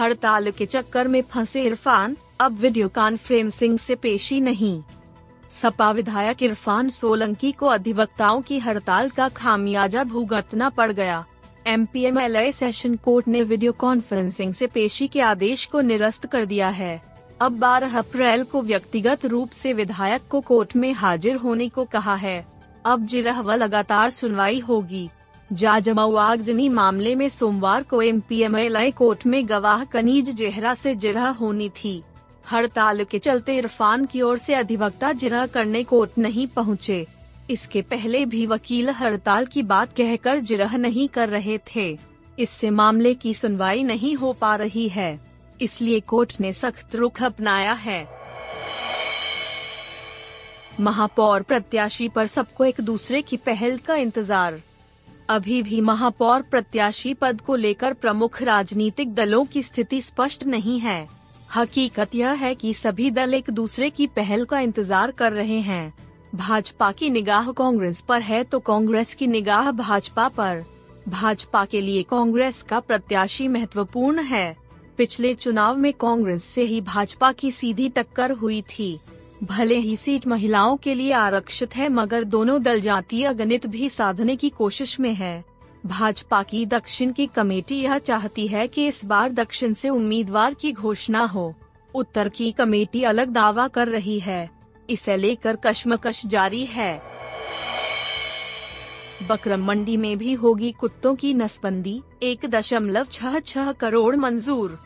हड़ताल के चक्कर में फंसे इरफान अब वीडियो कॉन्फ्रेंसिंग से पेशी नहीं। सपा विधायक इरफान सोलंकी को अधिवक्ताओं की हड़ताल का खामियाजा भुगतना पड़ गया। एमपीएमएलए सेशन कोर्ट ने वीडियो कॉन्फ्रेंसिंग से पेशी के आदेश को निरस्त कर दिया है। अब 12 अप्रैल को व्यक्तिगत रूप से विधायक को कोर्ट में हाजिर होने को कहा है। अब जिरह व लगातार सुनवाई होगी। जाजमाऊ आगजनी मामले में सोमवार को एमपीएमएलए कोर्ट में गवाह कनीज जहरा से जिरह होनी थी। हड़ताल के चलते इरफान की ओर से अधिवक्ता जिरह करने कोर्ट नहीं पहुंचे। इसके पहले भी वकील हड़ताल की बात कहकर जिरह नहीं कर रहे थे। इससे मामले की सुनवाई नहीं हो पा रही है, इसलिए कोर्ट ने सख्त रुख अपनाया है। महापौर प्रत्याशी पर सबको एक दूसरे की पहल का इंतजार। अभी भी महापौर प्रत्याशी पद को लेकर प्रमुख राजनीतिक दलों की स्थिति स्पष्ट नहीं है। हकीकत यह है कि सभी दल एक दूसरे की पहल का इंतजार कर रहे हैं। भाजपा की निगाह कांग्रेस पर है तो कांग्रेस की निगाह भाजपा पर। भाजपा के लिए कांग्रेस का प्रत्याशी महत्वपूर्ण है। पिछले चुनाव में कांग्रेस से ही भाजपा की सीधी टक्कर हुई थी। भले ही सीट महिलाओं के लिए आरक्षित है, मगर दोनों दल जातीय गणित भी साधने की कोशिश में है। भाजपा की दक्षिण की कमेटी यह चाहती है कि इस बार दक्षिण से उम्मीदवार की घोषणा हो। उत्तर की कमेटी अलग दावा कर रही है। इसे लेकर कश्मकश जारी है। बकरमंडी में भी होगी कुत्तों की नसबंदी, 1.66 करोड़ मंजूर।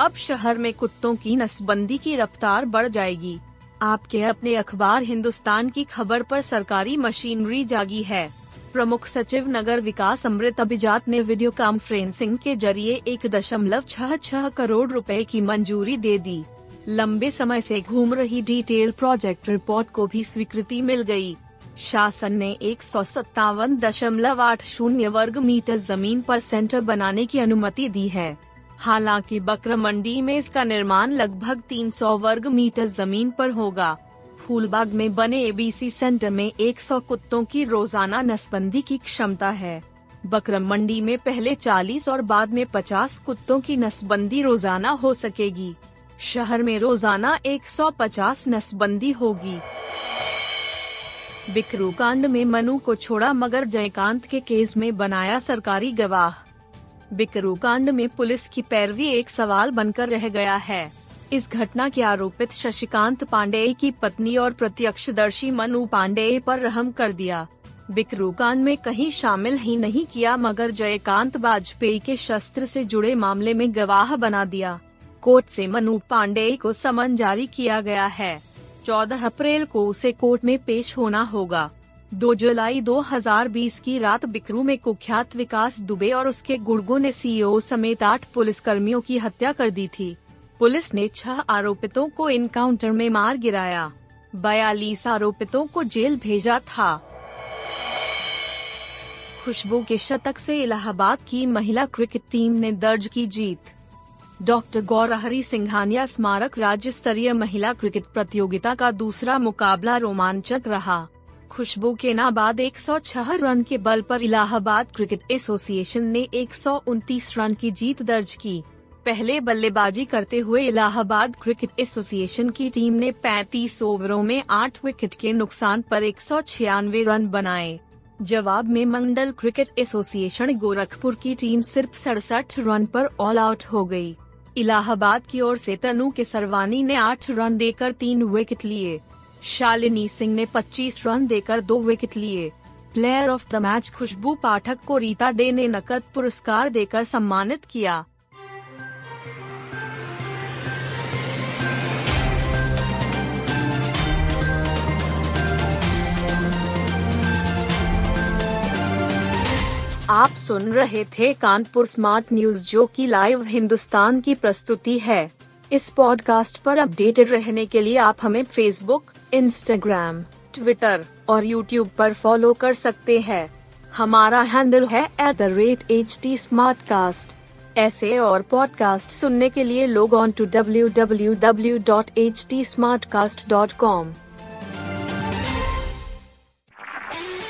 अब शहर में कुत्तों की नसबंदी की रफ्तार बढ़ जाएगी। आपके अपने अखबार हिंदुस्तान की खबर पर सरकारी मशीनरी जागी है। प्रमुख सचिव नगर विकास अमृत अभिजात ने वीडियो कॉन्फ्रेंसिंग के जरिए 1.66 करोड़ रुपए की मंजूरी दे दी। लंबे समय से घूम रही डिटेल प्रोजेक्ट रिपोर्ट को भी स्वीकृति मिल गई। शासन ने 157.80 वर्ग मीटर जमीन पर सेंटर बनाने की अनुमति दी है। हालांकि बकरमंडी में इसका निर्माण लगभग 300 वर्ग मीटर जमीन पर होगा। फूलबाग में बने एबीसी सेंटर में 100 कुत्तों की रोजाना नसबंदी की क्षमता है। बकरमंडी में पहले 40 और बाद में 50 कुत्तों की नसबंदी रोजाना हो सकेगी। शहर में रोजाना 150 नसबंदी होगी। बिकरू कांड में मनु को छोड़ा, मगर जयकांत के केस में बनाया सरकारी गवाह। बिकरू कांड में पुलिस की पैरवी एक सवाल बनकर रह गया है। इस घटना के आरोपित शशिकांत पांडेय की पत्नी और प्रत्यक्षदर्शी मनु पांडेय पर रहम कर दिया। बिकरू कांड में कहीं शामिल ही नहीं किया, मगर जयकांत बाजपेई के शस्त्र से जुड़े मामले में गवाह बना दिया। कोर्ट से मनु पांडेय को समन जारी किया गया है। 14 अप्रैल को उसे कोर्ट में पेश होना होगा। 2 जुलाई 2020 की रात बिकरू में कुख्यात विकास दुबे और उसके गुर्गों ने सीईओ समेत 8 पुलिसकर्मियों की हत्या कर दी थी। पुलिस ने 6 आरोपितों को इनकाउंटर में मार गिराया। 42 आरोपितों को जेल भेजा था। खुशबू के शतक से इलाहाबाद की महिला क्रिकेट टीम ने दर्ज की जीत। डॉक्टर गौरहरी सिंघानिया स्मारक राज्य स्तरीय महिला क्रिकेट प्रतियोगिता का दूसरा मुकाबला रोमांचक रहा। खुशबू के नाबाद 106 रन के बल पर इलाहाबाद क्रिकेट एसोसिएशन ने 129 रन की जीत दर्ज की। पहले बल्लेबाजी करते हुए इलाहाबाद क्रिकेट एसोसिएशन की टीम ने 35 ओवरों में 8 विकेट के नुकसान पर 196 रन बनाए। जवाब में मंडल क्रिकेट एसोसिएशन गोरखपुर की टीम सिर्फ 67 रन पर ऑल आउट हो गई। इलाहाबाद की ओर से तनु केसरवानी ने 8 रन देकर 3 विकेट लिए। शालिनी सिंह ने 25 रन देकर 2 विकेट लिए। प्लेयर ऑफ द मैच खुशबू पाठक को रीता डे ने नकद पुरस्कार देकर सम्मानित किया। आप सुन रहे थे कानपुर स्मार्ट न्यूज, जो की लाइव हिंदुस्तान की प्रस्तुति है। इस पॉडकास्ट पर अपडेटेड रहने के लिए आप हमें फेसबुक, इंस्टाग्राम, ट्विटर और यूट्यूब पर फॉलो कर सकते हैं। हमारा हैंडल है @HT स्मार्टकास्ट। ऐसे और पॉडकास्ट सुनने के लिए लॉग ऑन टू www.htsmartcast.com।